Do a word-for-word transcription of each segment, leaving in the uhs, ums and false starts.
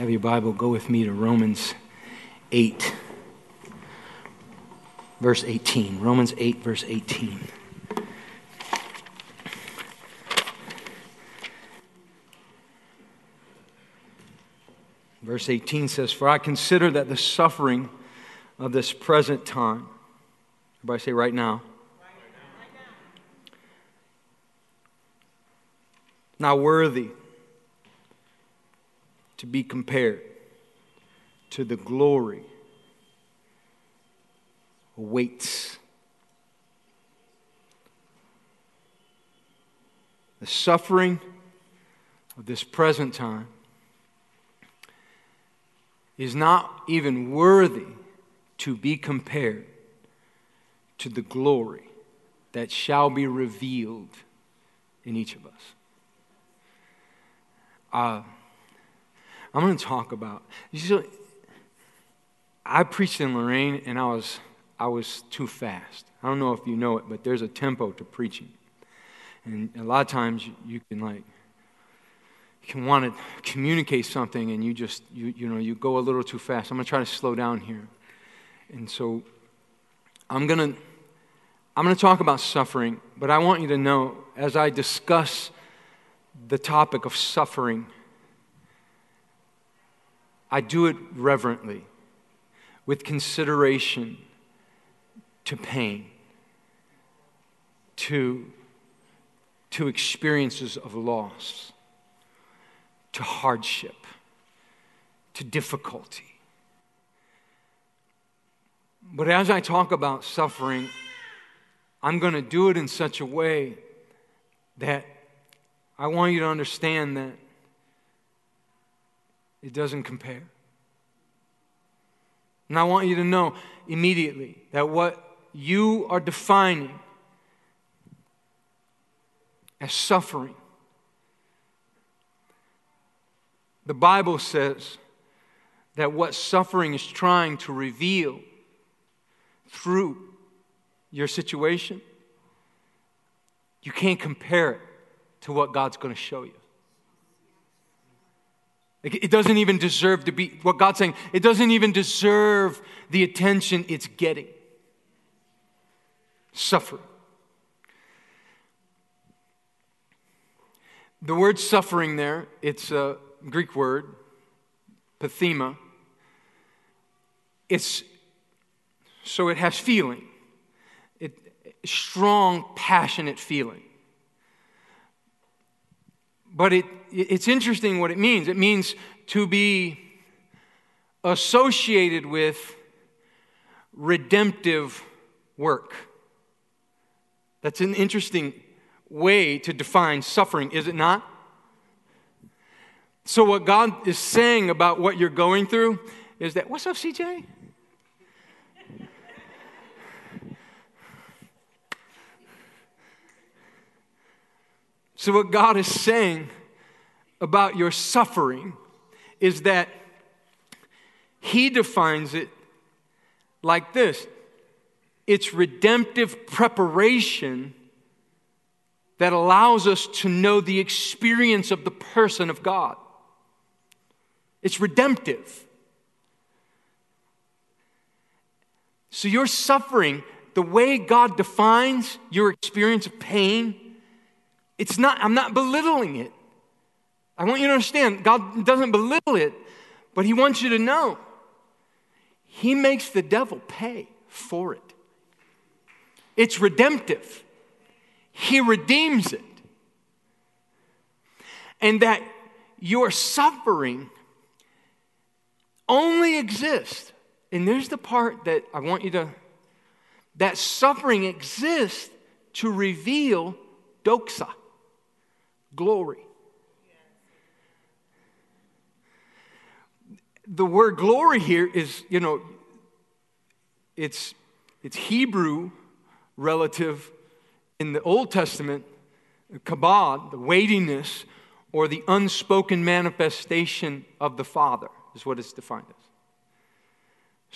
have your Bible, go with me to Romans eight, verse eighteen. Romans eight, verse eighteen. Verse eighteen says, "For I consider that the suffering of this present time," everybody say right now, "not worthy to be compared to the glory awaits." The suffering of this present time is not even worthy to be compared to the glory that shall be revealed in each of us. Uh, I'm going to talk about. You see, I preached in Lorraine, and I was I was too fast. I don't know if you know it, but there's a tempo to preaching, and a lot of times you, you can like. Can want to communicate something, and you just you you know you go a little too fast. I'm gonna try to slow down here, and so I'm gonna I'm gonna talk about suffering. But I want you to know, as I discuss the topic of suffering, I do it reverently, with consideration to pain, to to experiences of loss, to hardship, to difficulty. But as I talk about suffering, I'm going to do it in such a way that I want you to understand that it doesn't compare. And I want you to know immediately that what you are defining as suffering, the Bible says that what suffering is trying to reveal through your situation, you can't compare it to what God's going to show you. It doesn't even deserve to be, what God's saying, it doesn't even deserve the attention it's getting. Suffering. The word suffering there, it's a Greek word, pathema. It's so it has feeling, it strong, passionate feeling. But it it's interesting what it means. It means to be associated with redemptive work. That's an interesting way to define suffering, is it not? So what God is saying about what you're going through is that, what's up, C J? So what God is saying about your suffering is that He defines it like this. It's redemptive preparation that allows us to know the experience of the person of God. It's redemptive. So your suffering, the way God defines your experience of pain, it's not, I'm not belittling it. I want you to understand, God doesn't belittle it, but He wants you to know, He makes the devil pay for it. It's redemptive. He redeems it. And that your suffering only exists, and there's the part that I want you to, that suffering exists to reveal doxa, glory. The word glory here is, you know, it's it's Hebrew relative in the Old Testament, kabod, the weightiness, or the unspoken manifestation of the Father is what it's defined as.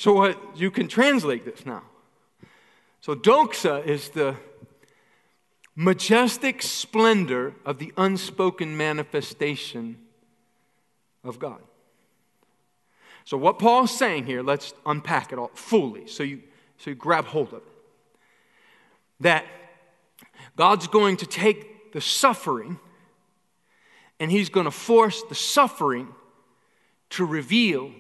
So what, you can translate this now. So doxa is the majestic splendor of the unspoken manifestation of God. So what Paul's saying here, let's unpack it all fully so you, so you grab hold of it. That God's going to take the suffering and he's going to force the suffering to reveal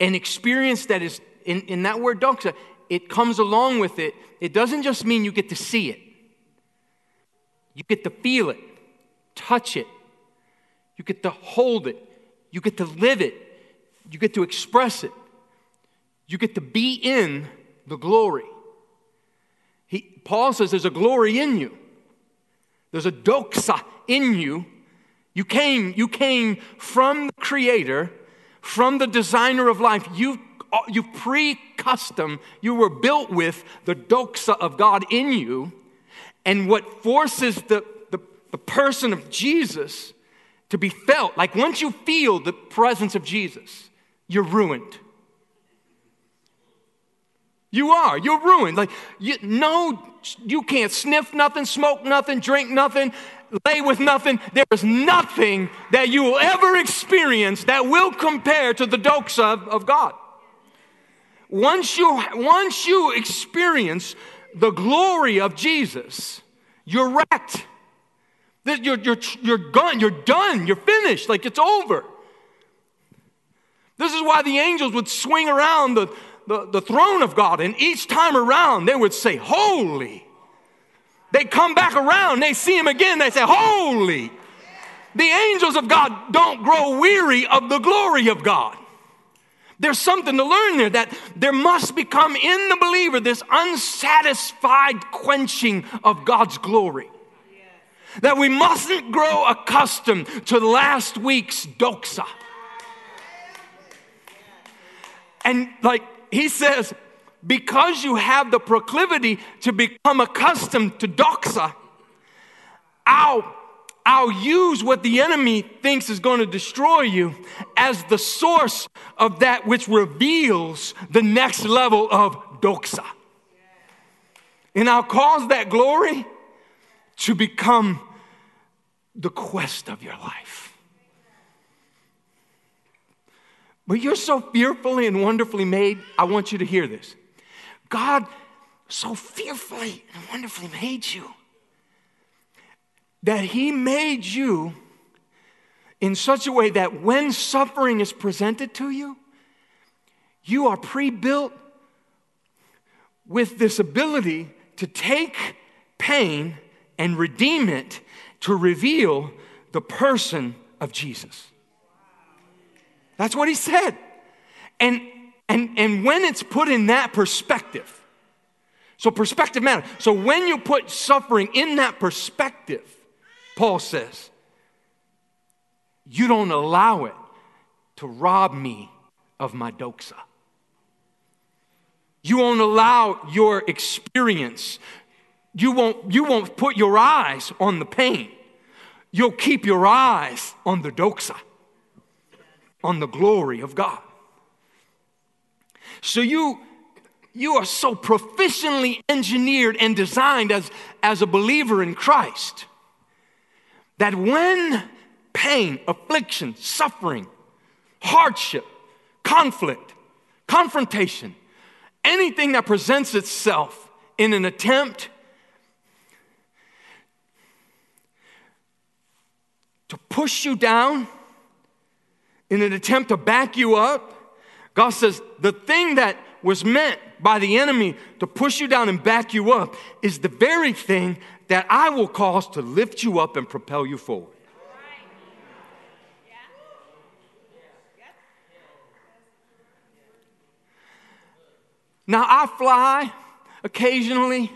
an experience that is, in, in that word doxa, it comes along with it. It doesn't just mean you get to see it. You get to feel it, touch it. You get to hold it. You get to live it. You get to express it. You get to be in the glory. He, Paul says there's a glory in you. There's a doxa in you. You came, you came from the Creator, from the designer of life. You, you pre-custom, you were built with the doxa of God in you. And what forces the, the, the person of Jesus to be felt, like once you feel the presence of Jesus, you're ruined. You are. You're ruined. Like, you, no, you can't sniff nothing, smoke nothing, drink nothing, lay with nothing. There is nothing that you will ever experience that will compare to the doxa of, of God. Once you, once you experience the glory of Jesus, you're wrecked. You're, you're, you're gone. You're done. You're finished. Like, it's over. This is why the angels would swing around the, the, the throne of God, and each time around they would say, holy. They come back around. They see him again. They say, holy. The angels of God don't grow weary of the glory of God. There's something to learn there, that there must become in the believer this unsatisfied quenching of God's glory. Yeah. That we mustn't grow accustomed to last week's doxa. And like he says, because you have the proclivity to become accustomed to doxa, I'll, I'll use what the enemy thinks is going to destroy you as the source of that which reveals the next level of doxa. And I'll cause that glory to become the quest of your life. But you're so fearfully and wonderfully made. I want you to hear this. God so fearfully and wonderfully made you that he made you in such a way that when suffering is presented to you, you are pre-built with this ability to take pain and redeem it to reveal the person of Jesus. That's what he said. And and and when it's put in that perspective, so perspective matters. So when you put suffering in that perspective, Paul says, you don't allow it to rob me of my doxa. You won't allow your experience. You won't, you won't put your eyes on the pain. You'll keep your eyes on the doxa, on the glory of God. So you, you are so proficiently engineered and designed as, as a believer in Christ that when pain, affliction, suffering, hardship, conflict, confrontation, anything that presents itself in an attempt to push you down, in an attempt to back you up, God says the thing that was meant by the enemy to push you down and back you up is the very thing that I will cause to lift you up and propel you forward. Now, I fly occasionally.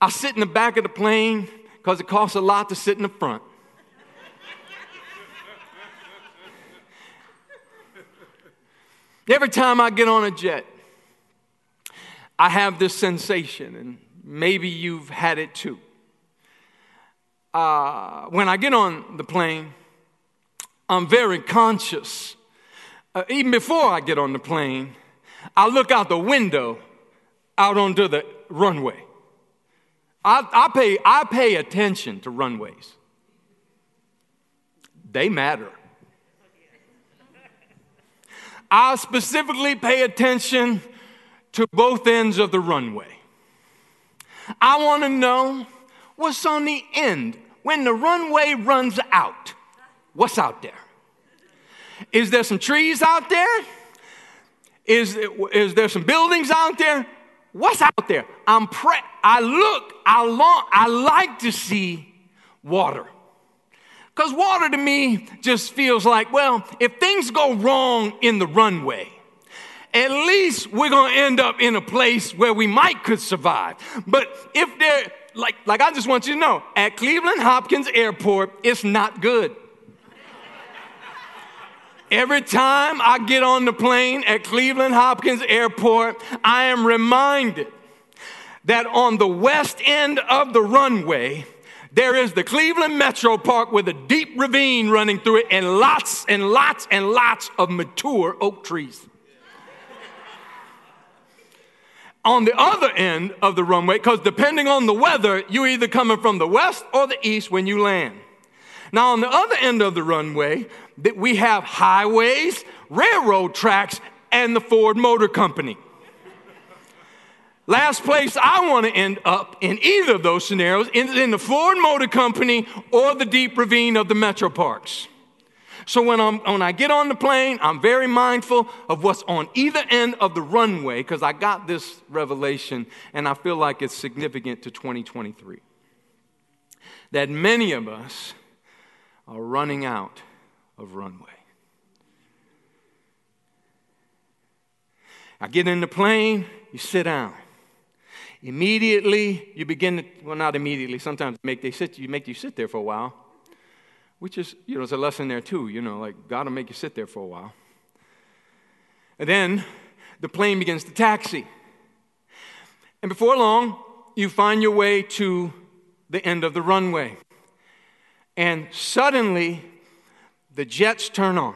I sit in the back of the plane because it costs a lot to sit in the front. Every time I get on a jet, I have this sensation, and maybe you've had it too. Uh, when I get on the plane, I'm very conscious. Uh, even before I get on the plane, I look out the window out onto the runway. I, I pay, I pay attention to runways. They matter. I specifically pay attention to both ends of the runway. I want to know what's on the end. When the runway runs out, what's out there? Is there some trees out there? Is, is there some buildings out there? What's out there? I'm pre- I look, I long, I like to see water. Because water to me just feels like, well, if things go wrong in the runway, at least we're going to end up in a place where we might could survive. But if there, like, like I just want you to know, at Cleveland Hopkins Airport, it's not good. Every time I get on the plane at Cleveland Hopkins Airport, I am reminded that on the west end of the runway, there is the Cleveland Metro Park with a deep ravine running through it and lots and lots and lots of mature oak trees. On the other end of the runway, because depending on the weather, you're either coming from the west or the east when you land. Now, on the other end of the runway, that we have highways, railroad tracks, and the Ford Motor Company. Last place I want to end up in either of those scenarios is in the Ford Motor Company or the deep ravine of the metro parks. So when, I'm, when I get on the plane, I'm very mindful of what's on either end of the runway because I got this revelation and I feel like it's significant to twenty twenty-three. That many of us are running out of runway. I get in the plane, you sit down. Immediately, you begin to, well, not immediately, sometimes make they sit, you make you sit there for a while, which is, you know, there's a lesson there too, you know, like God will make you sit there for a while. And then the plane begins to taxi. And before long, you find your way to the end of the runway. And suddenly, the jets turn on.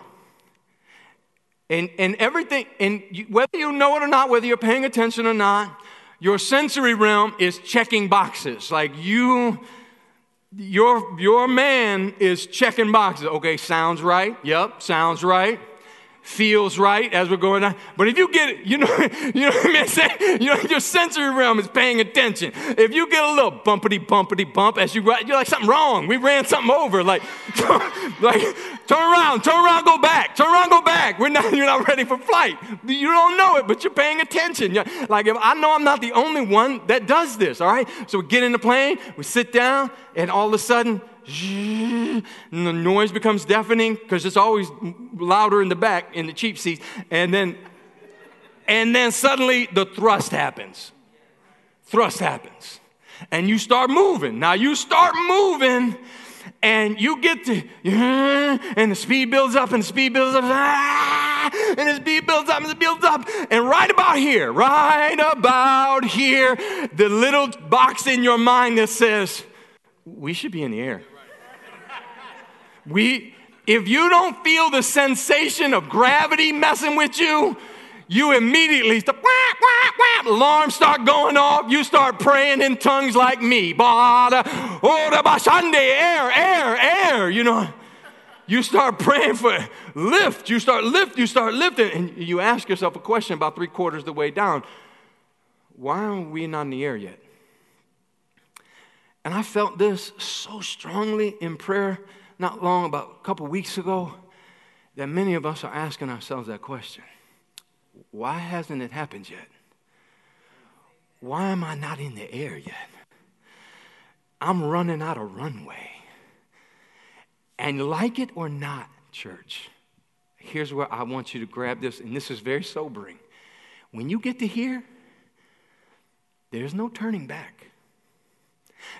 And and everything, and you, whether you know it or not, whether you're paying attention or not, your sensory realm is checking boxes. Like you, your, your man is checking boxes. Okay, sounds right. Yep, sounds right. Feels right as we're going on. But if you get, you know, you know what I mean? Say, you know, your sensory realm is paying attention. If you get a little bumpity bumpity bump as you ride, you're like, something wrong. We ran something over. Like, like, turn around, turn around, go back, turn around, go back. We're not, you're not ready for flight. You don't know it, but you're paying attention. You're, like, if I know I'm not the only one that does this. All right. So we get in the plane, we sit down, and all of a sudden, and the noise becomes deafening because it's always louder in the back in the cheap seats. And then and then suddenly the thrust happens. Thrust happens. And you start moving. Now you start moving and you get to, and the speed builds up and the speed builds up. And the speed builds up and it builds up. And right about here, right about here, the little box in your mind that says, we should be in the air. We, if you don't feel the sensation of gravity messing with you, you immediately, start, wah, wah, wah, alarms start going off. You start praying in tongues like me. Air, air, air. You know, you start praying for lift. You start lift. You start lifting. And you ask yourself a question about three quarters of the way down. Why are we not in the air yet? And I felt this so strongly in prayer not long, about a couple weeks ago, that many of us are asking ourselves that question. Why hasn't it happened yet? Why am I not in the air yet? I'm running out of runway. And like it or not, church, here's where I want you to grab this, and this is very sobering. When you get to here, there's no turning back.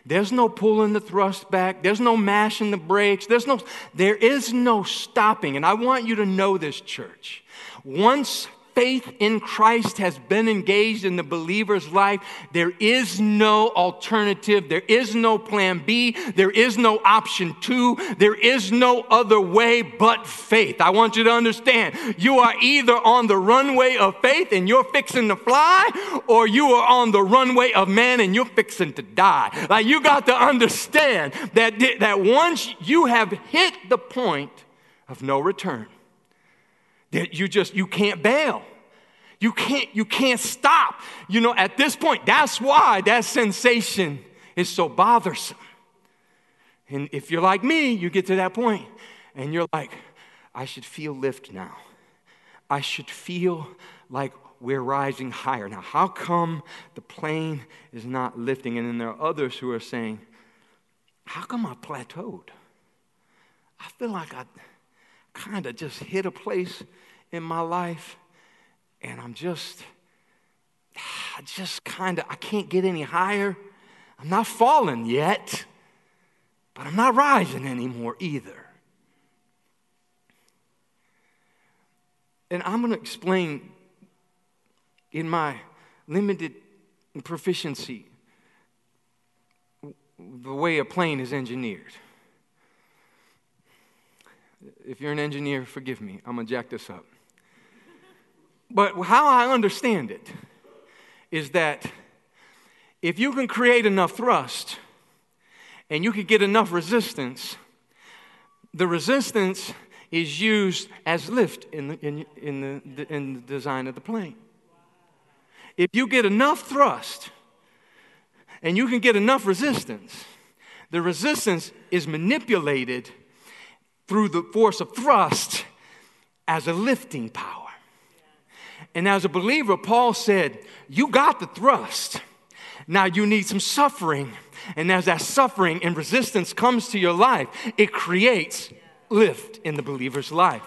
There's no pulling the thrust back. There's no mashing the brakes. There's no, there is no stopping. And I want you to know this, church. Once faith in Christ has been engaged in the believer's life, there is no alternative. There is no plan B. There is no option two. There is no other way but faith. I want you to understand, you are either on the runway of faith and you're fixing to fly, or you are on the runway of man and you're fixing to die. Like, you got to understand that, that once you have hit the point of no return, that you just, you can't bail. You can't, you can't stop. You know, at this point, that's why that sensation is so bothersome. And if you're like me, you get to that point, and you're like, I should feel lift now. I should feel like we're rising higher. Now, how come the plane is not lifting? And then there are others who are saying, how come I plateaued? I feel like I kind of just hit a place in my life, and I'm just, I just kind of, I can't get any higher. I'm not falling yet, but I'm not rising anymore either. And I'm going to explain in my limited proficiency the way a plane is engineered. If you're an engineer, forgive me. I'm going to jack this up. But how I understand it is that if you can create enough thrust and you can get enough resistance, the resistance is used as lift in the, in, in the, in the design of the plane. If you get enough thrust and you can get enough resistance, the resistance is manipulated through the force of thrust as a lifting power. And as a believer, Paul said, you got the thrust. Now you need some suffering. And as that suffering and resistance comes to your life, it creates lift in the believer's life.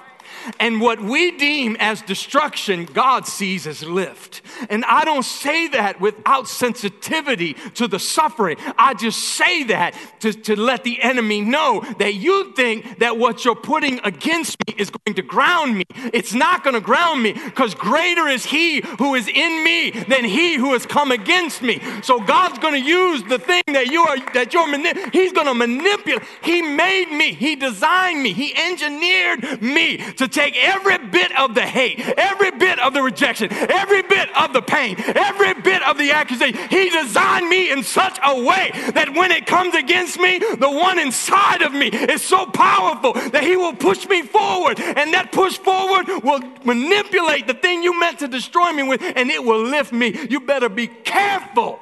And what we deem as destruction, God sees as lift. And I don't say that without sensitivity to the suffering. I just say that to, to let the enemy know that you think that what you're putting against me is going to ground me. It's not going to ground me, because greater is he who is in me than he who has come against me. So God's going to use the thing that you are, that you're manipulating. He's going to manipulate. He made me. He designed me. He engineered me to take every bit of the hate, every bit of the rejection, every bit of the pain, every bit of the accusation. He designed me in such a way that when it comes against me, the one inside of me is so powerful that he will push me forward, and that push forward will manipulate the thing you meant to destroy me with, and it will lift me. You better be careful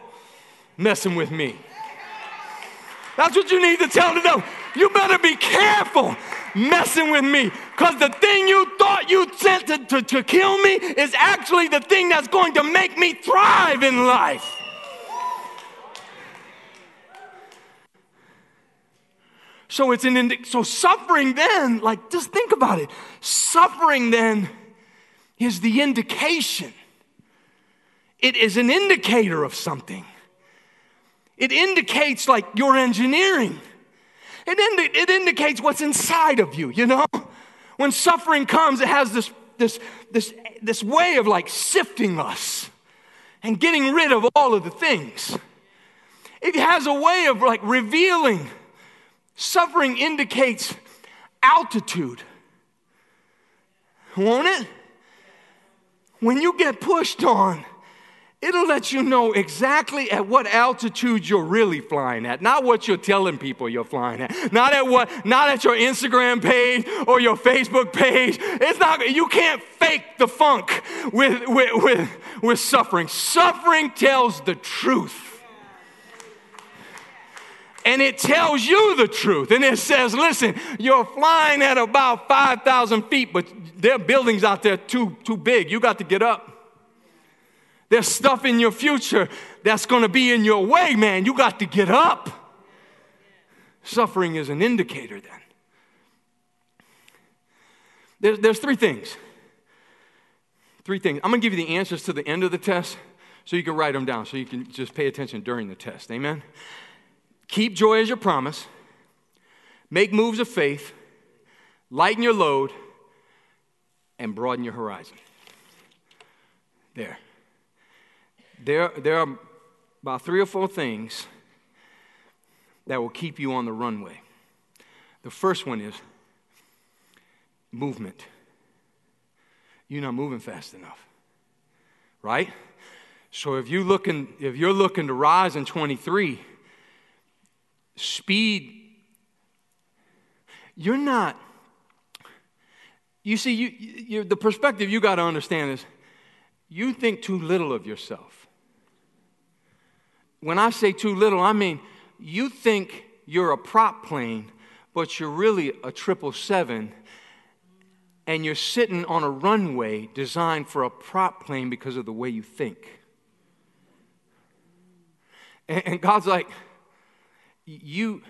messing with me. That's what you need to tell them. No, you better be careful messing with me, because the thing you thought you sent to, to, to kill me is actually the thing that's going to make me thrive in life. So it's an indi- so suffering then, like just think about it. Suffering then is the indication. It is an indicator of something. It indicates like your engineering. It, indi- it indicates what's inside of you, you know? When suffering comes, it has this, this, this, this way of like sifting us and getting rid of all of the things. It has a way of like revealing. Suffering indicates altitude, won't it? When you get pushed on, it'll let you know exactly at what altitude you're really flying at, not what you're telling people you're flying at, not at what, not at your Instagram page or your Facebook page. It's not, you can't fake the funk with with with, with suffering. Suffering tells the truth. And it tells you the truth. And it says, listen, you're flying at about five thousand feet, but there are buildings out there too too big. You got to get up. There's stuff in your future that's going to be in your way, man. You got to get up. Suffering is an indicator then. There's, there's three things. Three things. I'm going to give you the answers to the end of the test so you can write them down, so you can just pay attention during the test. Amen? Keep joy as your promise. Make moves of faith. Lighten your load. And broaden your horizon. There. There, there are about three or four things that will keep you on the runway. The first one is movement. You're not moving fast enough, right? So if you're looking, if you're looking to rise in twenty-three, speed, you're not, You see, you, you, the perspective you got to understand is you think too little of yourself. When I say too little, I mean you think you're a prop plane, but you're really a triple seven, and you're sitting on a runway designed for a prop plane because of the way you think. And, and God's like, you,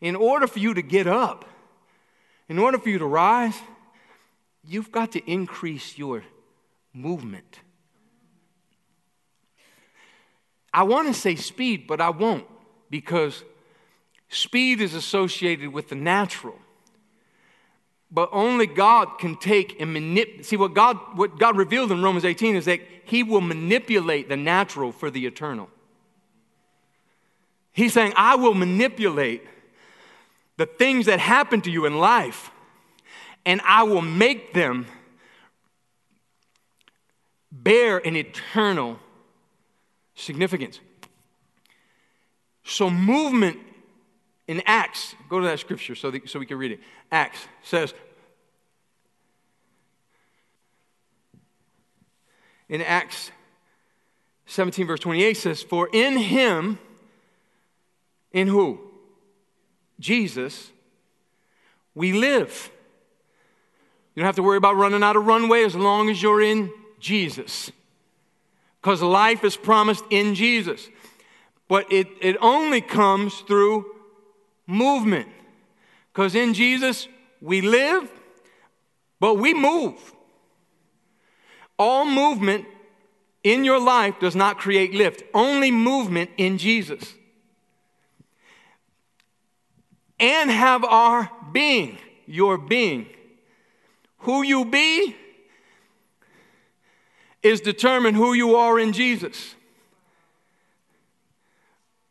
in order for you to get up, in order for you to rise, you've got to increase your movement. I want to say speed, but I won't, because speed is associated with the natural. But only God can take and manipulate. See, what God, what God revealed in Romans eighteen is that he will manipulate the natural for the eternal. He's saying, I will manipulate the things that happen to you in life, and I will make them bear an eternal significance. So movement in Acts, go to that scripture so, the, so we can read it. Acts says, in Acts seventeen verse twenty-eight says, for in him, in who? Jesus, we live. You don't have to worry about running out of runway as long as you're in Jesus, because life is promised in Jesus. But it, it only comes through movement, because in Jesus we live, but we move. All movement in your life does not create lift. Only movement in Jesus. And have our being, your being. Who you be is determined who you are in Jesus.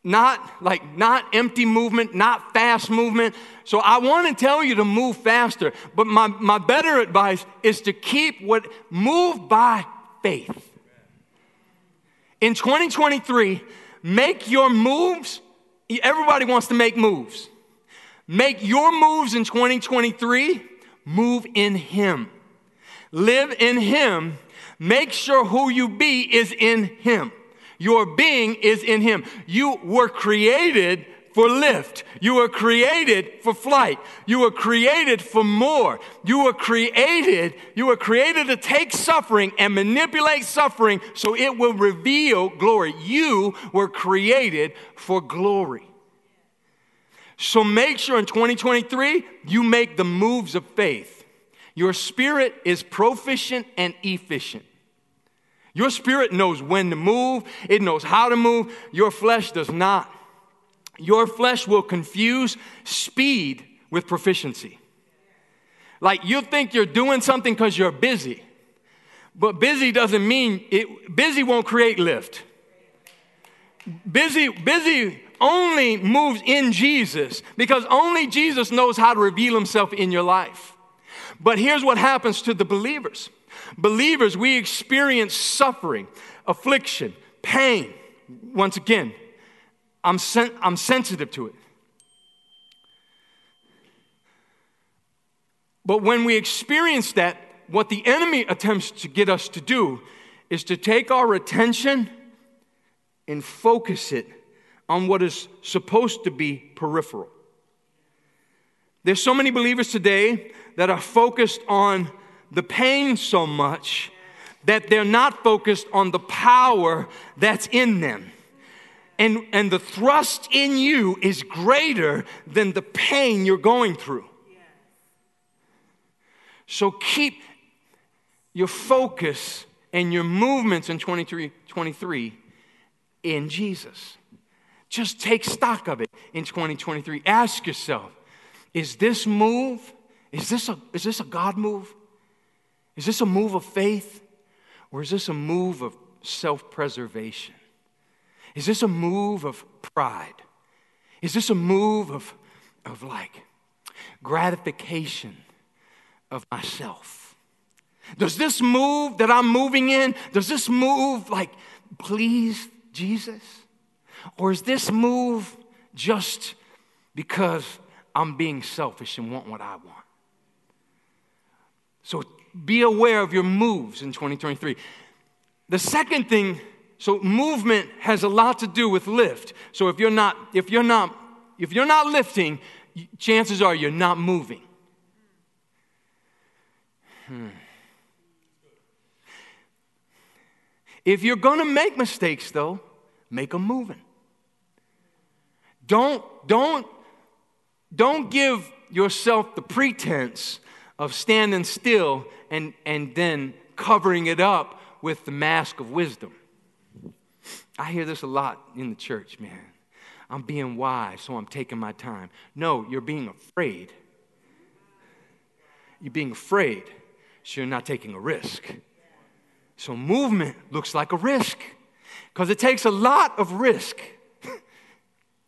Not like, not empty movement, not fast movement. So I want to tell you to move faster, but my, my better advice is to keep what, move by faith. In twenty twenty-three, make your moves. Everybody wants to make moves. Make your moves in twenty twenty-three, move in him. Live in him. Make sure who you be is in him. Your being is in him. You were created for lift. You were created for flight. You were created for more. You were created, you were created to take suffering and manipulate suffering so it will reveal glory. You were created for glory. So make sure in twenty twenty-three, you make the moves of faith. Your spirit is proficient and efficient. Your spirit knows when to move. It knows how to move. Your flesh does not. Your flesh will confuse speed with proficiency. Like you think you're doing something because you're busy. But busy doesn't mean, it, busy won't create lift. Busy, busy only moves in Jesus, because only Jesus knows how to reveal himself in your life. But here's what happens to the believers. Believers, we experience suffering, affliction, pain. Once again, I'm, sen- I'm sensitive to it. But when we experience that, what the enemy attempts to get us to do is to take our attention and focus it on what is supposed to be peripheral. There's so many believers today that are focused on the pain so much that they're not focused on the power that's in them. And, and the thrust in you is greater than the pain you're going through. So keep your focus and your movements in twenty twenty-three in Jesus. Just take stock of it in twenty twenty-three. Ask yourself, is this move, is this a, is this a God move? Is this a move of faith? Or is this a move of self-preservation? Is this a move of pride? Is this a move of, of like gratification of myself? Does this move that I'm moving in, does this move like please Jesus? Or is this move just because I'm being selfish and want what I want? So be aware of your moves in twenty twenty-three. The second thing, so movement has a lot to do with lift. So if you're not, if you're not, if you're not lifting, chances are you're not moving. Hmm. If you're going to make mistakes, though, make them moving. Don't, don't, don't give yourself the pretense of standing still and, and then covering it up with the mask of wisdom. I hear this a lot in the church, man. I'm being wise, so I'm taking my time. No, you're being afraid. You're being afraid, so you're not taking a risk. So movement looks like a risk, because it takes a lot of risk.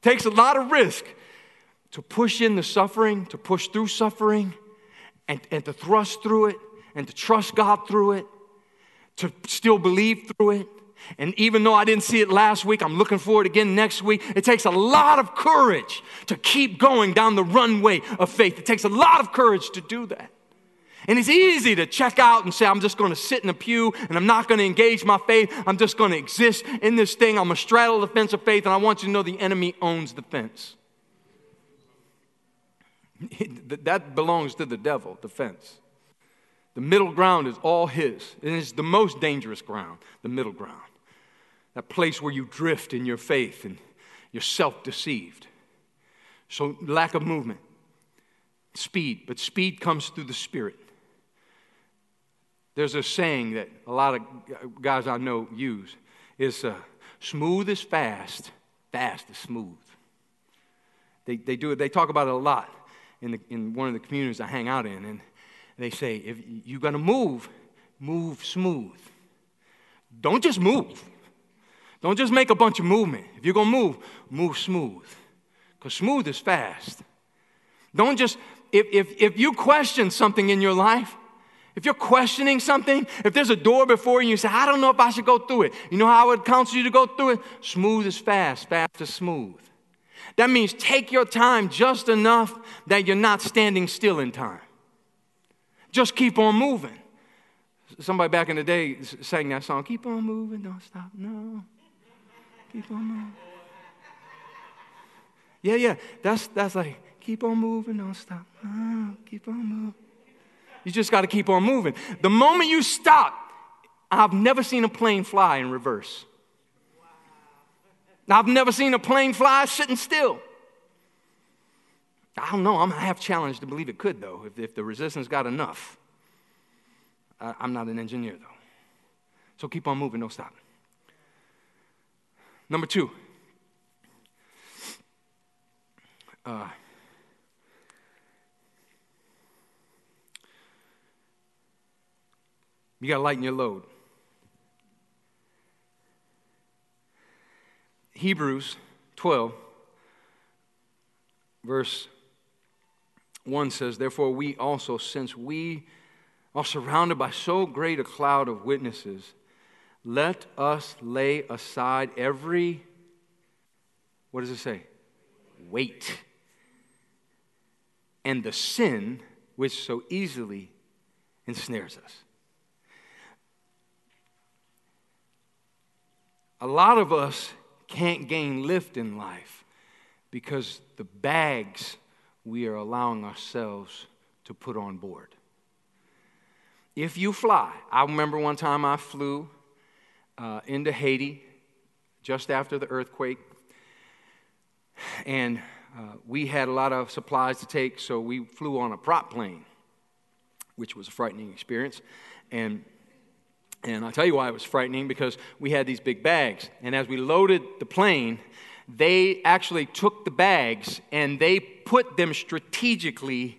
Takes a lot of risk to push in the suffering, to push through suffering, and, and to thrust through it, and to trust God through it, to still believe through it. And even though I didn't see it last week, I'm looking forward again next week. It takes a lot of courage to keep going down the runway of faith. It takes a lot of courage to do that. And it's easy to check out and say, I'm just going to sit in a pew and I'm not going to engage my faith. I'm just going to exist in this thing. I'm going to straddle the fence of faith. And I want you to know the enemy owns the fence. That belongs to the devil, the fence. The middle ground is all his. And it's the most dangerous ground, the middle ground. That place where you drift in your faith and you're self-deceived. So lack of movement. Speed. But speed comes through the Spirit. There's a saying that a lot of guys I know use. It's uh, smooth is fast, fast is smooth. They they do it. They talk about it a lot in the, in one of the communities I hang out in, and they say, if you're gonna move, move smooth. Don't just move. Don't just make a bunch of movement. If you're gonna move, move smooth, because smooth is fast. Don't just if if if you question something in your life. If you're questioning something, if there's a door before you and you say, I don't know if I should go through it, you know how I would counsel you to go through it? Smooth is fast, fast is smooth. That means take your time just enough that you're not standing still in time. Just keep on moving. Somebody back in the day sang that song, keep on moving, don't stop, no. Keep on moving. Yeah, yeah, that's, that's like, keep on moving, don't stop, no, keep on moving. You just got to keep on moving. The moment you stop, I've never seen a plane fly in reverse. I've never seen a plane fly sitting still. I don't know. I'm half challenged to believe it could, though, if, if the resistance got enough. I, I'm not an engineer, though. So keep on moving, don't stop. Number two. Uh... You got to lighten your load. Hebrews twelve, verse one says, therefore we also, since we are surrounded by so great a cloud of witnesses, let us lay aside every, what does it say? Weight. And the sin which so easily ensnares us. A lot of us can't gain lift in life because the bags we are allowing ourselves to put on board. If you fly, I remember one time I flew uh, into Haiti just after the earthquake, and uh, we had a lot of supplies to take, so we flew on a prop plane, which was a frightening experience, and And I'll tell you why it was frightening, because we had these big bags. And as we loaded the plane, they actually took the bags and they put them strategically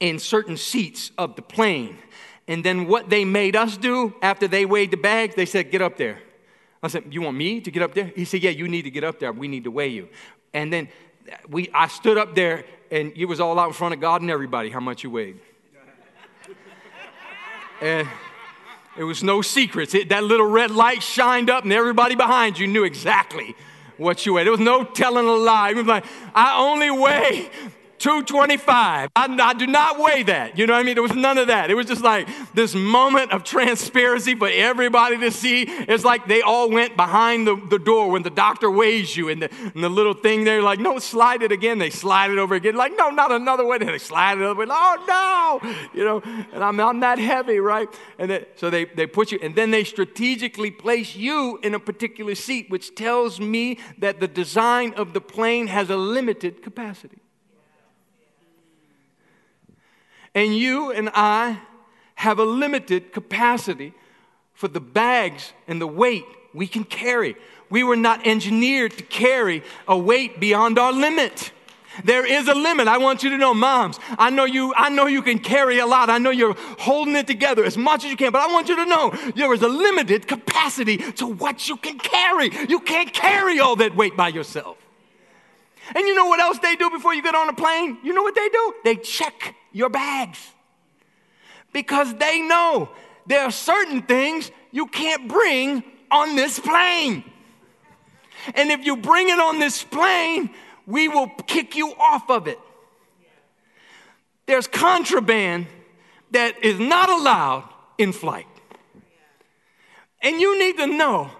in certain seats of the plane. And then what they made us do after they weighed the bags, they said, get up there. I said, you want me to get up there? He said, yeah, you need to get up there. We need to weigh you. And then we, I stood up there, and it was all out in front of God and everybody how much you weighed. And it was no secrets. It, that little red light shined up, and everybody behind you knew exactly what you weighed. There was no telling a lie. It was like, I only weigh two twenty-five. I, I do not weigh that. You know what I mean? There was none of that. It was just like this moment of transparency for everybody to see. It's like they all went behind the, the door when the doctor weighs you and the, and the little thing there, like, no, slide it again. They slide it over again. Like, no, not another way. They slide it over. Like, oh, no. You know, and I'm, I'm that heavy, right? And then, so they, they put you, and then they strategically place you in a particular seat, which tells me that the design of the plane has a limited capacity. And you and I have a limited capacity for the bags and the weight we can carry. We were not engineered to carry a weight beyond our limit. There is a limit. I want you to know, moms, I know you, I know you can carry a lot. I know you're holding it together as much as you can, but I want you to know there is a limited capacity to what you can carry. You can't carry all that weight by yourself. And you know what else they do before you get on a plane? You know what they do? They check your bags, because they know there are certain things you can't bring on this plane. And if you bring it on this plane, we will kick you off of it. There's contraband that is not allowed in flight. And you need to know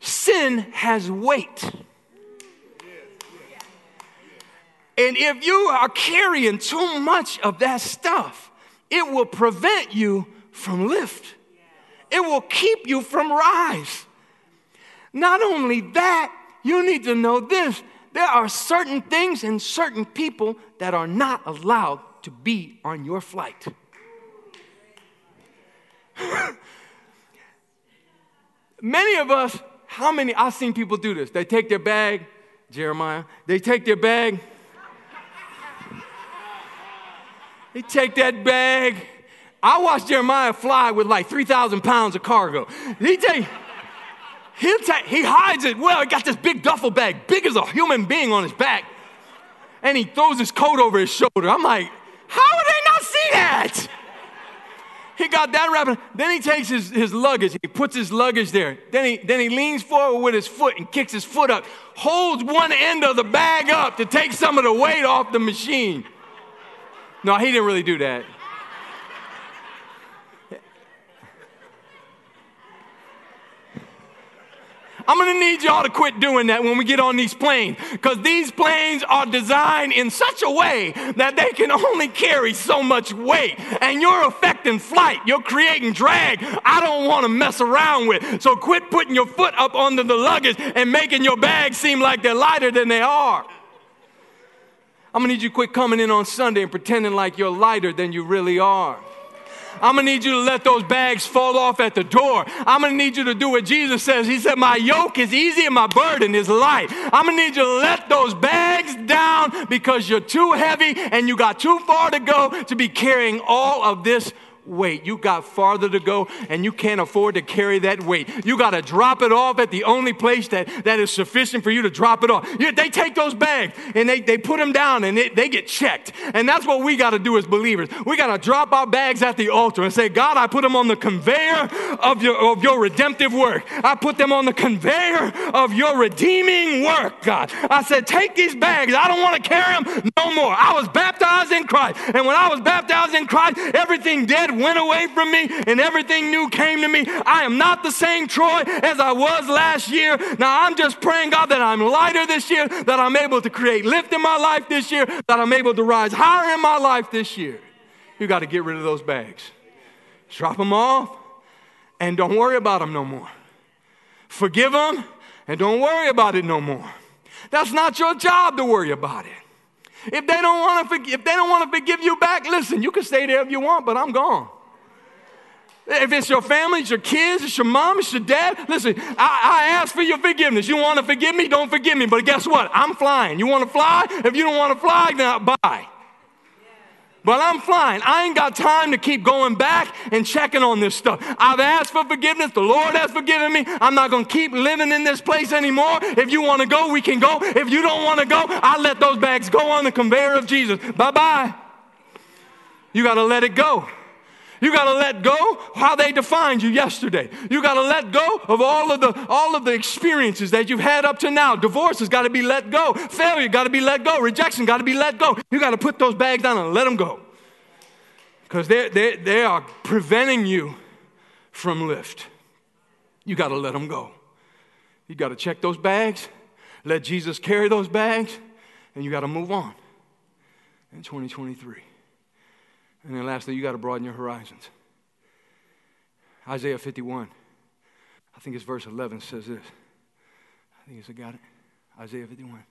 sin has weight. And if you are carrying too much of that stuff, it will prevent you from lift. It will keep you from rise. Not only that, you need to know this. There are certain things and certain people that are not allowed to be on your flight. Many of us, how many, I've seen people do this. They take their bag, Jeremiah, they take their bag. They take that bag. I watched Jeremiah fly with like three thousand pounds of cargo. He take, he'll take, he hides it. Well, he got this big duffel bag, big as a human being on his back. And he throws his coat over his shoulder. I'm like, how would they not see that? He got that wrapped. Then he takes his, his luggage. He puts his luggage there. Then he, then he leans forward with his foot and kicks his foot up, holds one end of the bag up to take some of the weight off the machine. No, he didn't really do that. I'm going to need y'all to quit doing that when we get on these planes, because these planes are designed in such a way that they can only carry so much weight, and you're affecting flight. You're creating drag. I don't want to mess around with. So quit putting your foot up onto the luggage and making your bags seem like they're lighter than they are. I'm going to need you to quit coming in on Sunday and pretending like you're lighter than you really are. I'm going to need you to let those bags fall off at the door. I'm going to need you to do what Jesus says. He said, my yoke is easy and my burden is light. I'm going to need you to let those bags down, because you're too heavy and you got too far to go to be carrying all of this weight. You got farther to go, and you can't afford to carry that weight. You got to drop it off at the only place that, that is sufficient for you to drop it off. You, they take those bags, and they, they put them down, and they, they get checked. And that's what we got to do as believers. We got to drop our bags at the altar and say, God, I put them on the conveyor of your, of your redemptive work. I put them on the conveyor of your redeeming work, God. I said, take these bags. I don't want to carry them no more. I was baptized in Christ, and when I was baptized in Christ, everything dead went away from me and everything new came to me. I am not the same Troy as I was last year. Now I'm just praying, God, that I'm lighter this year, that I'm able to create lift in my life this year, that I'm able to rise higher in my life this year. You got to get rid of those bags. Drop them off and don't worry about them no more. Forgive them and don't worry about it no more. That's not your job to worry about it. If they don't want to forgive, if they don't want to forgive you back, listen, you can stay there if you want, but I'm gone. If it's your family, it's your kids, it's your mom, it's your dad, listen, I, I ask for your forgiveness. You want to forgive me? Don't forgive me. But guess what? I'm flying. You want to fly? If you don't want to fly, then bye. But I'm flying. I ain't got time to keep going back and checking on this stuff. I've asked for forgiveness. The Lord has forgiven me. I'm not going to keep living in this place anymore. If you want to go, we can go. If you don't want to go, I let those bags go on the conveyor of Jesus. Bye-bye. You got to let it go. You got to let go how they defined you yesterday. You got to let go of all of the all of the experiences that you've had up to now. Divorce has got to be let go. Failure got to be let go. Rejection got to be let go. You got to put those bags down and let them go, because they they they are preventing you from lift. You got to let them go. You got to check those bags. Let Jesus carry those bags, and you got to move on in twenty twenty-three. And then lastly, you got to broaden your horizons. Isaiah fifty-one, I think it's verse eleven, says this. I think it's, I got it. Isaiah fifty-one.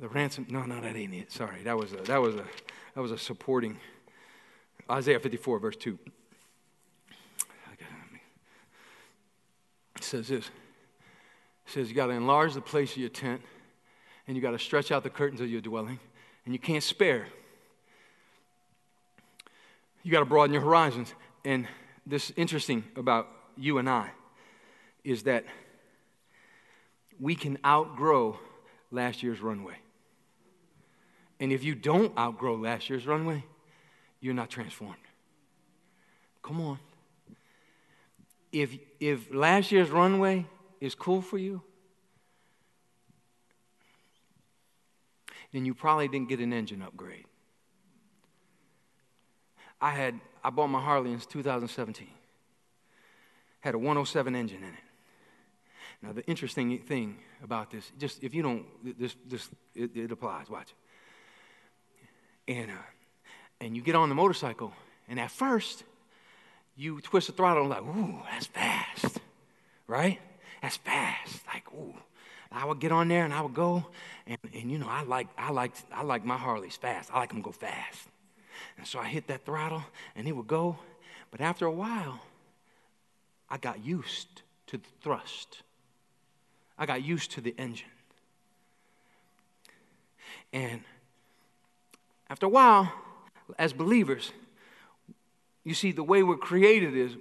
The ransom, no, no, that ain't it. Sorry, that was a, that was a, that was a supporting. Isaiah fifty-four, verse two. It says this. It says you got to enlarge the place of your tent, and you got to stretch out the curtains of your dwelling, and you can't spare. You got to broaden your horizons. And this interesting about you and I is that we can outgrow last year's runway. And if you don't outgrow last year's runway, you're not transformed. Come on. If if last year's runway is cool for you, then you probably didn't get an engine upgrade. I had I bought my Harley in two thousand seventeen. Had a one oh seven engine in it. Now the interesting thing about this, just if you don't, this this it, it applies. Watch it. And uh, and you get on the motorcycle, and at first, you twist the throttle and like, ooh, that's fast, right? That's fast. Like, ooh. I would get on there and I would go, and, and you know, I like I like I like my Harleys fast. I like them to go fast. And so I hit that throttle and it would go. But after a while, I got used to the thrust. I got used to the engine. And after a while, as believers, you see, the way we're created is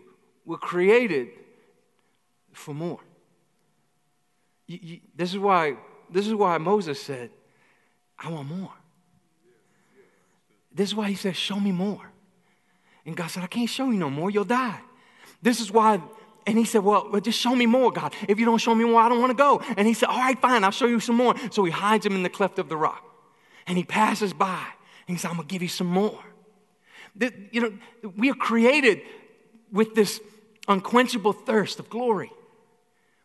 we're created for more. You, you, this is why this is why Moses said, I want more. This is why he said, show me more. And God said, I can't show you no more. You'll die. This is why, and he said, well, just show me more, God. If you don't show me more, I don't want to go. And he said, all right, fine, I'll show you some more. So he hides him in the cleft of the rock. And he passes by. And he said, I'm going to give you some more. You know, we are created with this unquenchable thirst of glory.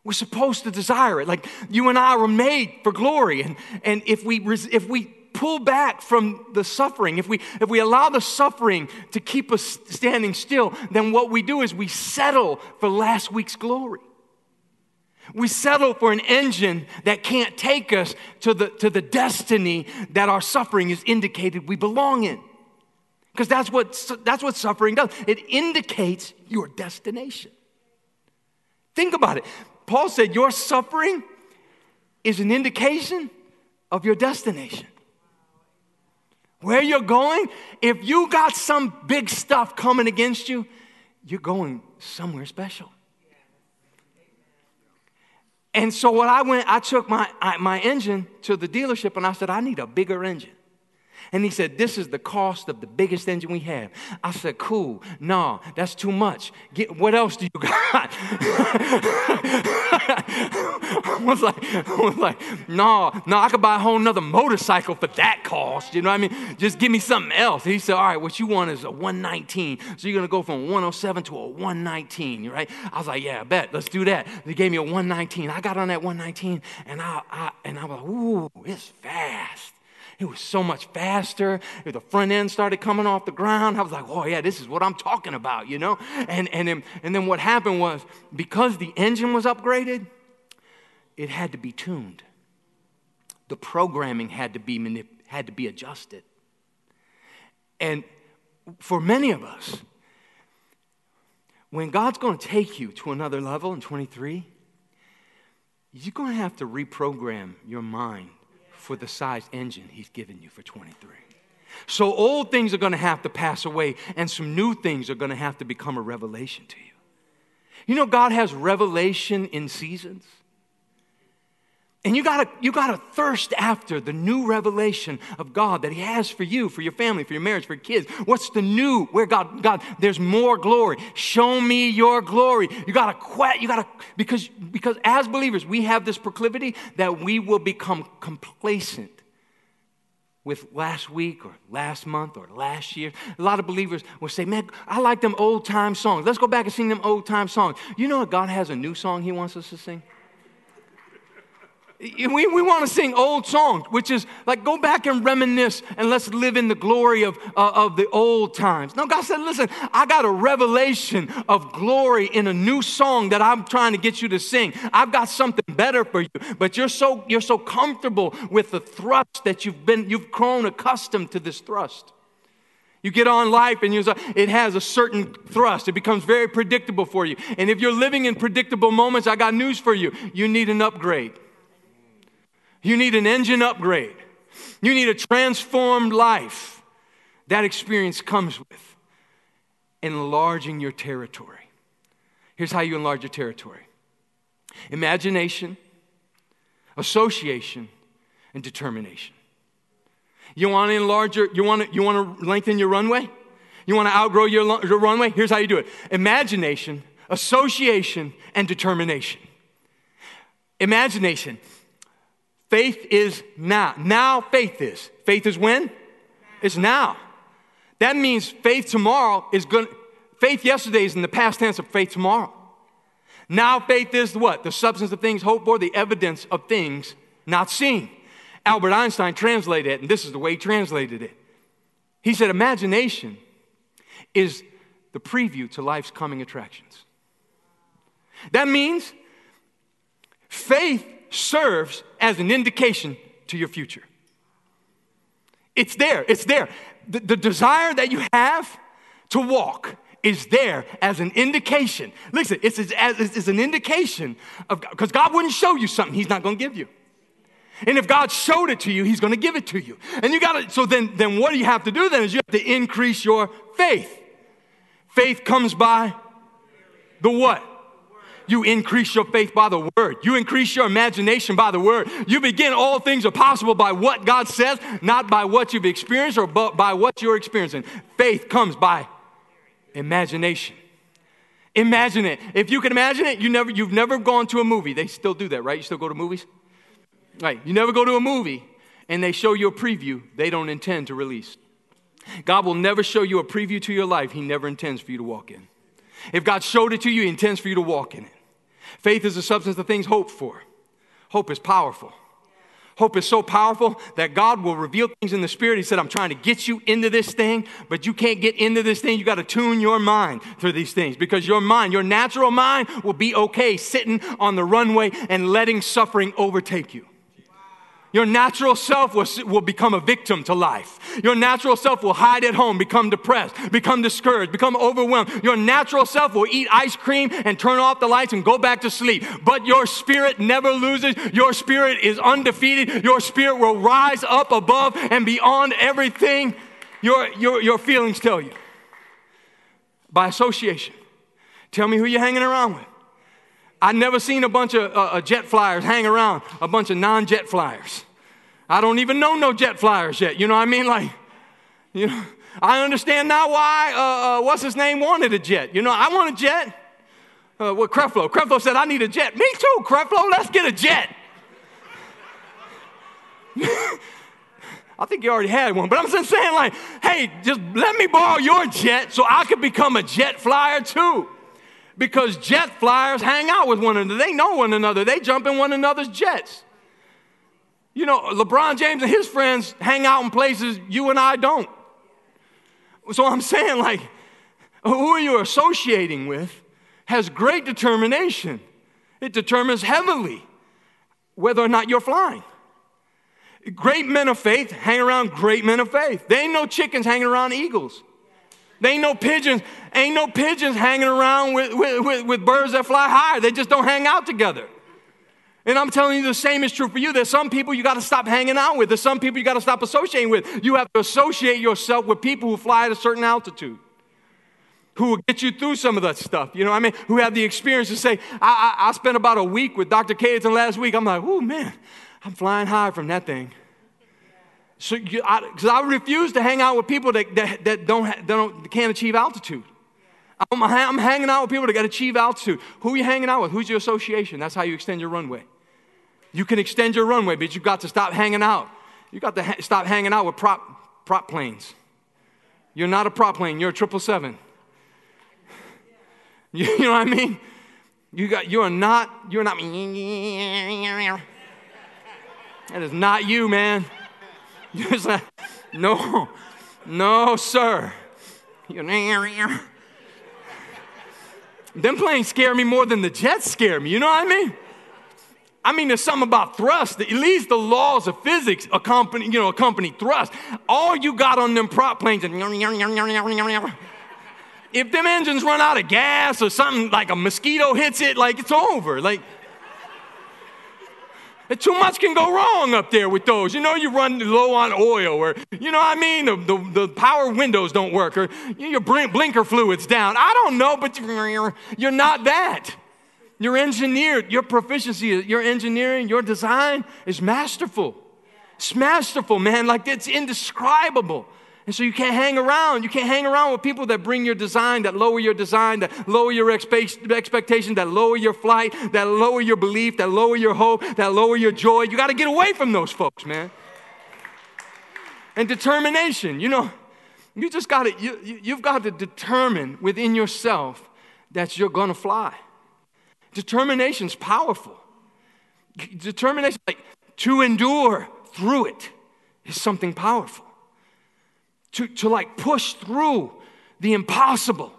We're supposed to desire it. Like, you and I were made for glory, and and if we if we pull back from the suffering, if we if we allow the suffering to keep us standing still, then what we do is we settle for last week's glory. We settle for an engine that can't take us to the to the destiny that our suffering is indicated we belong in. Because that's what, that's what suffering does. It indicates your destination. Think about it. Paul said your suffering is an indication of your destination. Where you're going, if you got some big stuff coming against you, you're going somewhere special. And so what I went, I took my, my engine to the dealership and I said, I need a bigger engine. And he said, this is the cost of the biggest engine we have. I said, cool. No, that's too much. Get, what else do you got? I was like, I was like, no, no, I could buy a whole nother motorcycle for that cost. You know what I mean? Just give me something else. He said, all right, what you want is a one nineteen. So you're going to go from one oh seven to a one nineteen, right? I was like, yeah, I bet. Let's do that. They gave me a one nineteen. I got on that one nineteen, and I, I, and I was like, ooh, it's fast. It was so much faster. The front end started coming off the ground. I was like, oh, yeah, this is what I'm talking about, you know? And and then, and then what happened was, because the engine was upgraded, it had to be tuned. The programming had to be manip- had to be adjusted. And for many of us, when God's going to take you to another level in twenty-three, you're going to have to reprogram your mind for the size engine he's given you for twenty-three. So old things are going to have to pass away, and some new things are going to have to become a revelation to you. You know, God has revelation in seasons. And you gotta, you gotta thirst after the new revelation of God that He has for you, for your family, for your marriage, for your kids. What's the new? Where God, God, there's more glory. Show me your glory. You gotta quit. You gotta because because as believers we have this proclivity that we will become complacent with last week or last month or last year. A lot of believers will say, man, I like them old time songs. Let's go back and sing them old time songs. You know God has a new song He wants us to sing. We, we want to sing old songs, which is like go back and reminisce and let's live in the glory of, uh, of the old times. No, God said, listen, I got a revelation of glory in a new song that I'm trying to get you to sing. I've got something better for you, but you're so you're so comfortable with the thrust that you've been you've grown accustomed to this thrust. You get on life and you it has a certain thrust. It becomes very predictable for you. And if you're living in predictable moments, I got news for you. You need an upgrade. You need an engine upgrade. You need a transformed life. That experience comes with enlarging your territory. Here's how you enlarge your territory. Imagination, association, and determination. You want to enlarge your, you want to, you want to lengthen your runway? You want to outgrow your, your runway? Here's how you do it. Imagination, association, and determination. Imagination. Faith is now. Now faith is. Faith is when? Now. It's now. That means faith tomorrow is going to, faith yesterday is in the past tense of faith tomorrow. Now faith is what? The substance of things hoped for, the evidence of things not seen. Albert Einstein translated it, and this is the way he translated it. He said, imagination is the preview to life's coming attractions. That means faith serves as an indication to your future. It's there. It's there. The, the desire that you have to walk is there as an indication. Listen, it's, it's, it's an indication of God, because God wouldn't show you something He's not going to give you. And if God showed it to you, He's going to give it to you. And you got to, so then, then what do you have to do then is you have to increase your faith. Faith comes by the what? You increase your faith by the word. You increase your imagination by the word. You begin all things are possible by what God says, not by what you've experienced or by what you're experiencing. Faith comes by imagination. Imagine it. If you can imagine it, you never, you've never gone to a movie. They still do that, right? You still go to movies? Right. You never go to a movie and they show you a preview they don't intend to release. God will never show you a preview to your life He never intends for you to walk in. If God showed it to you, He intends for you to walk in it. Faith is the substance of things hoped for. Hope is powerful. Hope is so powerful that God will reveal things in the Spirit. He said, I'm trying to get you into this thing, but you can't get into this thing. You got to tune your mind to these things because your mind, your natural mind, will be okay sitting on the runway and letting suffering overtake you. Your natural self will, will become a victim to life. Your natural self will hide at home, become depressed, become discouraged, become overwhelmed. Your natural self will eat ice cream and turn off the lights and go back to sleep. But your spirit never loses. Your spirit is undefeated. Your spirit will rise up above and beyond everything your, your, your feelings tell you. By association, tell me who you're hanging around with. I've never seen a bunch of uh, jet flyers hang around, a bunch of non-jet flyers. I don't even know no jet flyers yet. You know what I mean? Like, you know, I understand now why, uh, uh, what's his name, wanted a jet. You know, I want a jet. Uh, what, Creflo? Creflo said, I need a jet. Me too, Creflo. Let's get a jet. I think you already had one, but I'm just saying like, hey, just let me borrow your jet so I could become a jet flyer too. Because jet flyers hang out with one another. They know one another. They jump in one another's jets. You know, LeBron James and his friends hang out in places you and I don't. So I'm saying, like, who you're associating with has great determination. It determines heavily whether or not you're flying. Great men of faith hang around great men of faith. There ain't no chickens hanging around eagles. There ain't no pigeons, ain't no pigeons hanging around with, with, with birds that fly higher. They just don't hang out together. And I'm telling you, the same is true for you. There's some people you got to stop hanging out with. There's some people you got to stop associating with. You have to associate yourself with people who fly at a certain altitude. who will get you through some of that stuff, you know what I mean? Who have the experience to say, I, I, I spent about a week with Doctor Cadenton last week. I'm like, oh, man, I'm flying high from that thing. So, because I, I refuse to hang out with people that, that, that, don't, that don't can't achieve altitude. I'm, I'm hanging out with people that got to achieve altitude. Who are you hanging out with? Who's your association? That's how you extend your runway. You can extend your runway, but you've got to stop hanging out. You've got to ha- stop hanging out with prop, prop planes. You're not a prop plane. You're a triple seven. You, you know what I mean? You got, you're not, you're not, that is not you, man. You're like, no, no, sir. You're, them planes scare me more than the jets scare me. You know what I mean? I mean, there's something about thrust. At least the laws of physics accompany, you know, accompany thrust. All you got on them prop planes and if them engines run out of gas or something, like a mosquito hits it, like it's over. Like, too much can go wrong up there with those. You know, you run low on oil, or, you know what I mean, the, the, the power windows don't work, or your blinker fluid's down. I don't know, but you're not that. You're engineered. Your proficiency, your engineering, your design is masterful. It's masterful, man. Like, it's indescribable. And so you can't hang around. You can't hang around with people that bring your design, that lower your design, that lower your expe- expectation, that lower your flight, that lower your belief, that lower your hope, that lower your joy. You got to get away from those folks, man. And determination, you know, you just got to, you, you've got to determine within yourself that you're going to fly. Determination's powerful. Determination, like, to endure through it is something powerful. To, to like push through the impossible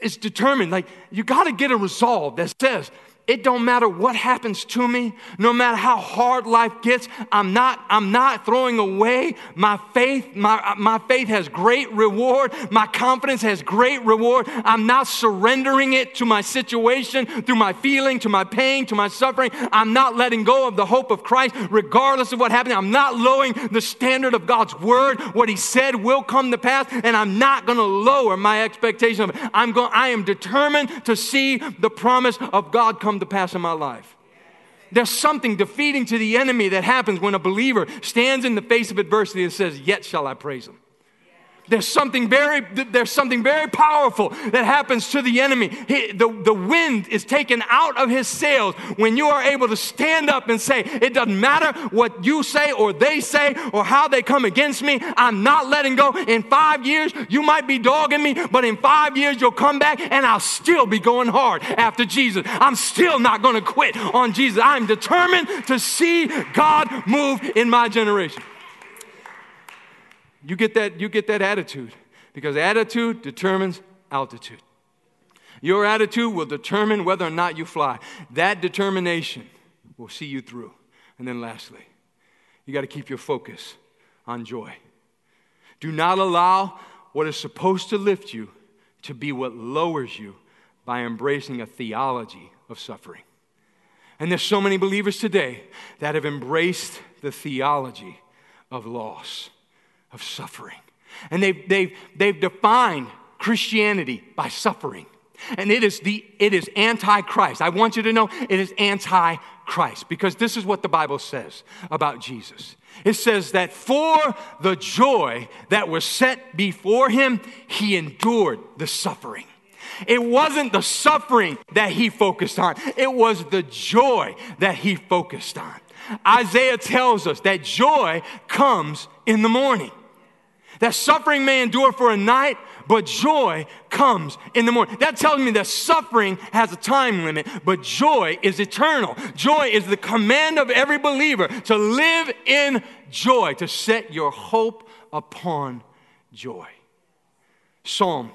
is determined. Like, you got to get a resolve that says, it don't matter what happens to me, no matter how hard life gets, I'm not, I'm not throwing away my faith. My, my faith has great reward. My confidence has great reward. I'm not surrendering it to my situation, through my feeling, to my pain, to my suffering. I'm not letting go of the hope of Christ, regardless of what happens. I'm not lowering the standard of God's word. What he said will come to pass, and I'm not going to lower my expectation of it. I'm going, I am determined to see the promise of God come to pass in my life. There's something defeating to the enemy that happens when a believer stands in the face of adversity and says, yet shall I praise him. There's something very, there's something very powerful that happens to the enemy. He, the, the wind is taken out of his sails when you are able to stand up and say, it doesn't matter what you say or they say or how they come against me. I'm not letting go. In five years, you might be dogging me, but in five years, you'll come back and I'll still be going hard after Jesus. I'm still not going to quit on Jesus. I'm determined to see God move in my generation. You get that, you get that attitude, because attitude determines altitude. Your attitude will determine whether or not you fly. That determination will see you through. And then lastly, you got to keep your focus on joy. Do not allow what is supposed to lift you to be what lowers you by embracing a theology of suffering. And there's so many believers today that have embraced the theology of loss, of suffering. And they've, they've, they've defined Christianity by suffering. And it is the it is anti-Christ. I want you to know it is anti-Christ, because this is what the Bible says about Jesus. It says that for the joy that was set before him, he endured the suffering. It wasn't the suffering that he focused on. It was the joy that he focused on. Isaiah tells us that joy comes in the morning. That suffering may endure for a night, but joy comes in the morning. That tells me that suffering has a time limit, but joy is eternal. Joy is the command of every believer to live in joy, to set your hope upon joy. Psalm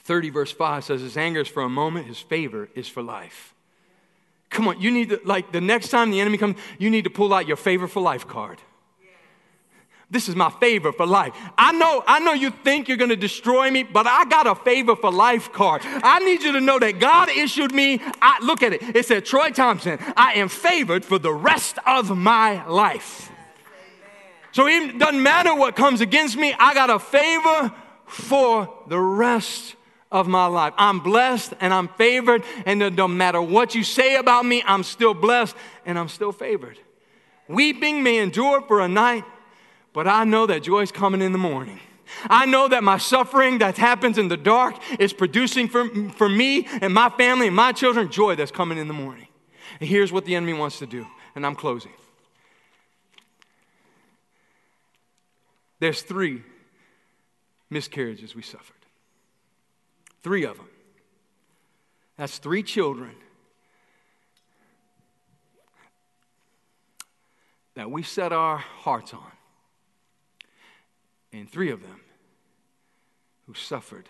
thirty verse five says, his anger is for a moment, his favor is for life. Come on, you need to, like, the next time the enemy comes, you need to pull out your favor for life card. This is my favor for life. I know, I know you think you're going to destroy me, but I got a favor for life card. I need you to know that God issued me. I, look at it. It said, Troy Thompson, I am favored for the rest of my life. So it doesn't matter what comes against me. I got a favor for the rest of my life. I'm blessed and I'm favored, and no matter what you say about me, I'm still blessed and I'm still favored. Weeping may endure for a night, but I know that joy is coming in the morning. I know that my suffering that happens in the dark is producing for, for me and my family and my children joy that's coming in the morning. And here's what the enemy wants to do, and I'm closing. There's three miscarriages we suffered. Three of them. That's three children that we set our hearts on. And three of them who suffered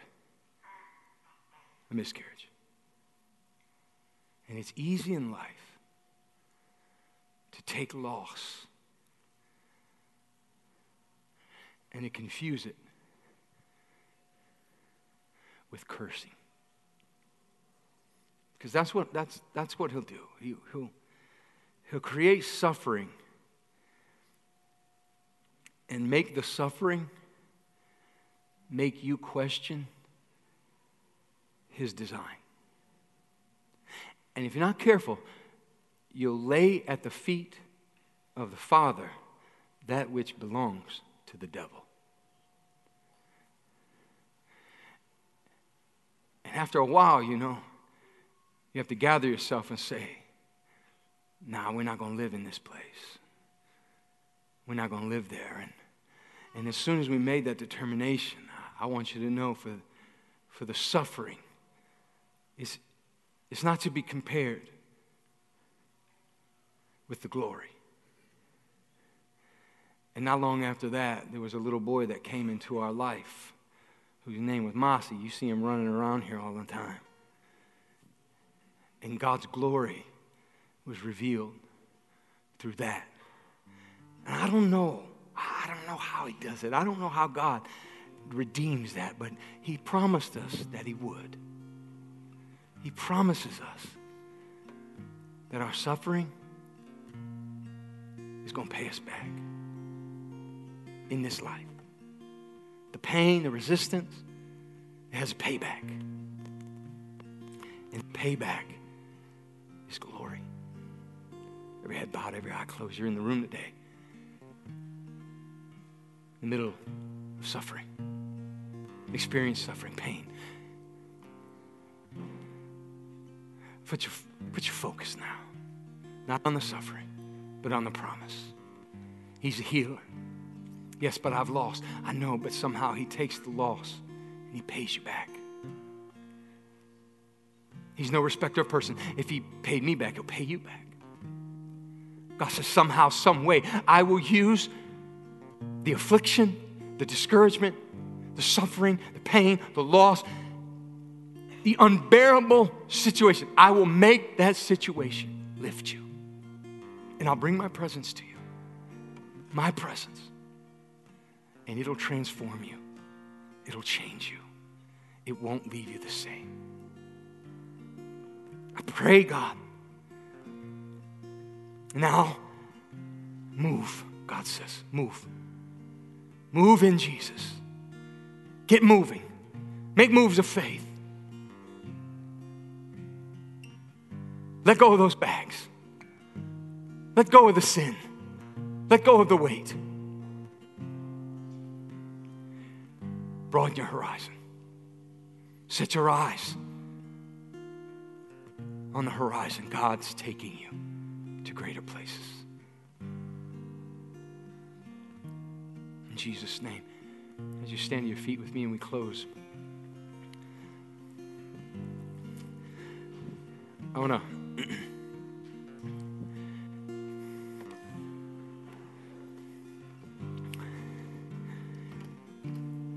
a miscarriage. And it's easy in life to take loss and to confuse it with cursing. Because that's what that's that's what he'll do. He, he'll, he'll create suffering and make the suffering make you question his design. And if you're not careful, you'll lay at the feet of the Father that which belongs to the devil. And after a while, you know, you have to gather yourself and say, nah, we're not going to live in this place. We're not going to live there. And, and as soon as we made that determination, I, I want you to know for, for the suffering, it's, it's not to be compared with the glory. And not long after that, there was a little boy that came into our life whose name was Masi. You see him running around here all the time. And God's glory was revealed through that. And I don't know. I don't know how he does it. I don't know how God redeems that, but he promised us that he would. He promises us that our suffering is going to pay us back in this life. The pain, the resistance, it has payback. And payback is glory. Every head bowed, every eye closed. You're in the room today. In the middle of suffering, experience suffering, pain. Put your, put your focus now, not on the suffering, but on the promise. He's a healer. Yes, but I've lost. I know, but somehow he takes the loss and he pays you back. He's no respecter of person. If he paid me back, he'll pay you back. God says somehow, some way, I will use the affliction, the discouragement, the suffering, the pain, the loss, the unbearable situation. I will make that situation lift you. And I'll bring my presence to you. My presence. And it'll transform you. It'll change you. It won't leave you the same. I pray, God. Now, move, God says, move. Move in Jesus. Get moving. Make moves of faith. Let go of those bags. Let go of the sin. Let go of the weight. Broaden your horizon. Set your eyes on the horizon. God's taking you to greater places. In Jesus' name, as you stand to your feet with me and we close, I want to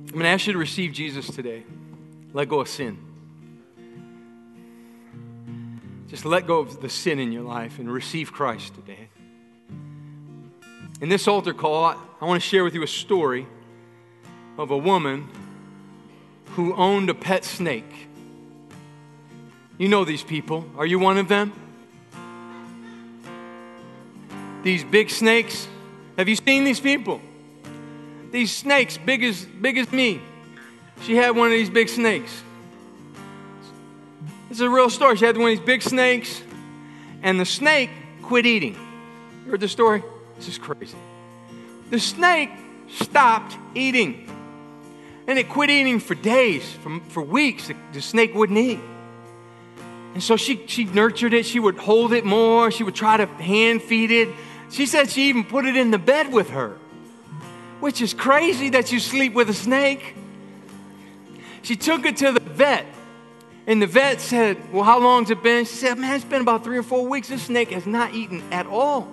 I'm going to ask you to receive Jesus today. Let go of sin. Just let go of the sin in your life and receive Christ today. In this altar call, I want to share with you a story of a woman who owned a pet snake. You know these people. Are you one of them? These big snakes. Have you seen these people? These snakes, big as, big as me. She had one of these big snakes. It's a real story. She had one of these big snakes, and the snake quit eating. You heard the story? This is crazy. The snake stopped eating, and it quit eating for days, for, for weeks. The, the snake wouldn't eat. And so she, she nurtured it. She would hold it more. She would try to hand feed it. She said she even put it in the bed with her, which is crazy that you sleep with a snake. She took it to the vet, and the vet said, well, how long's it been? She said, man, it's been about three or four weeks. This snake has not eaten at all.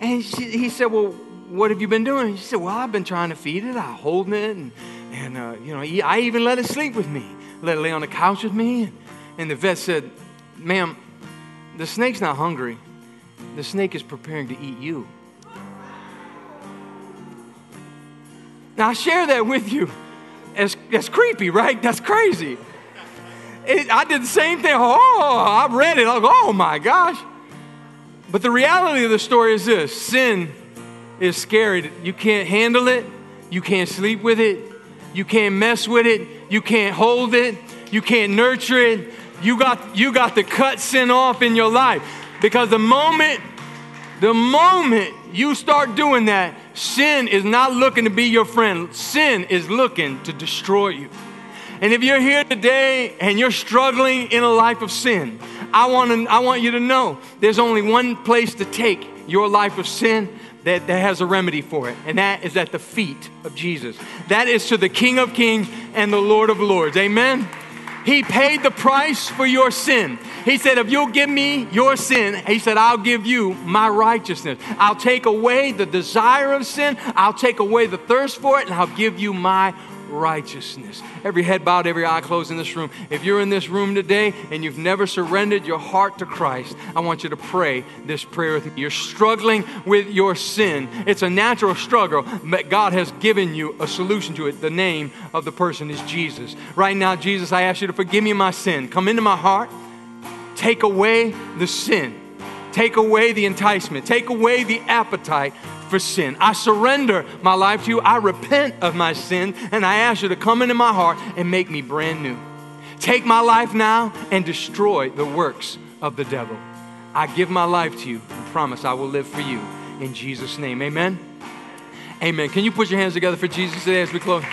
And she, he said, well, what have you been doing? She said, well, I've been trying to feed it. I hold it, and, and uh, you know, I even let it sleep with me, let it lay on the couch with me. And, and the vet said, ma'am, the snake's not hungry. The snake is preparing to eat you. Now, I share that with you. That's, that's creepy, right? That's crazy. It, I did the same thing. Oh, I read it. I go, oh, my gosh. But the reality of the story is this. Sin is scary. You can't handle it. You can't sleep with it. You can't mess with it. You can't hold it. You can't nurture it. You got, you got to cut sin off in your life. Because the moment, the moment you start doing that, sin is not looking to be your friend. Sin is looking to destroy you. And if you're here today and you're struggling in a life of sin, I want to, I want you to know there's only one place to take your life of sin that, that has a remedy for it, and that is at the feet of Jesus. That is to the King of Kings and the Lord of Lords. Amen? He paid the price for your sin. He said, if you'll give me your sin, he said, I'll give you my righteousness. I'll take away the desire of sin. I'll take away the thirst for it, and I'll give you my righteousness. Every head bowed, every eye closed in this room. If you're in this room today and you've never surrendered your heart to Christ, I want you to pray this prayer with me. You're struggling with your sin. It's a natural struggle, but God has given you a solution to it. The name of the person is Jesus. Right now, Jesus, I ask you to forgive me my sin. Come into my heart. Take away the sin. Take away the enticement. Take away the appetite for sin. I surrender my life to you. I repent of my sin, and I ask you to come into my heart and make me brand new. Take my life now and destroy the works of the devil. I give my life to you and promise I will live for you in Jesus' name. Amen. Amen. Can you put your hands together for Jesus today as we close?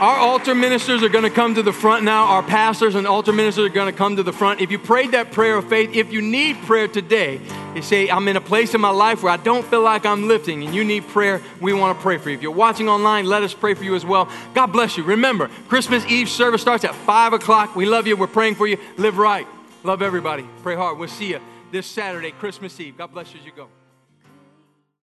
Our altar ministers are going to come to the front now. Our pastors and altar ministers are going to come to the front. If you prayed that prayer of faith, if you need prayer today, you say, I'm in a place in my life where I don't feel like I'm lifting, and you need prayer, we want to pray for you. If you're watching online, let us pray for you as well. God bless you. Remember, Christmas Eve service starts at five o'clock. We love you. We're praying for you. Live right. Love everybody. Pray hard. We'll see you this Saturday, Christmas Eve. God bless you as you go.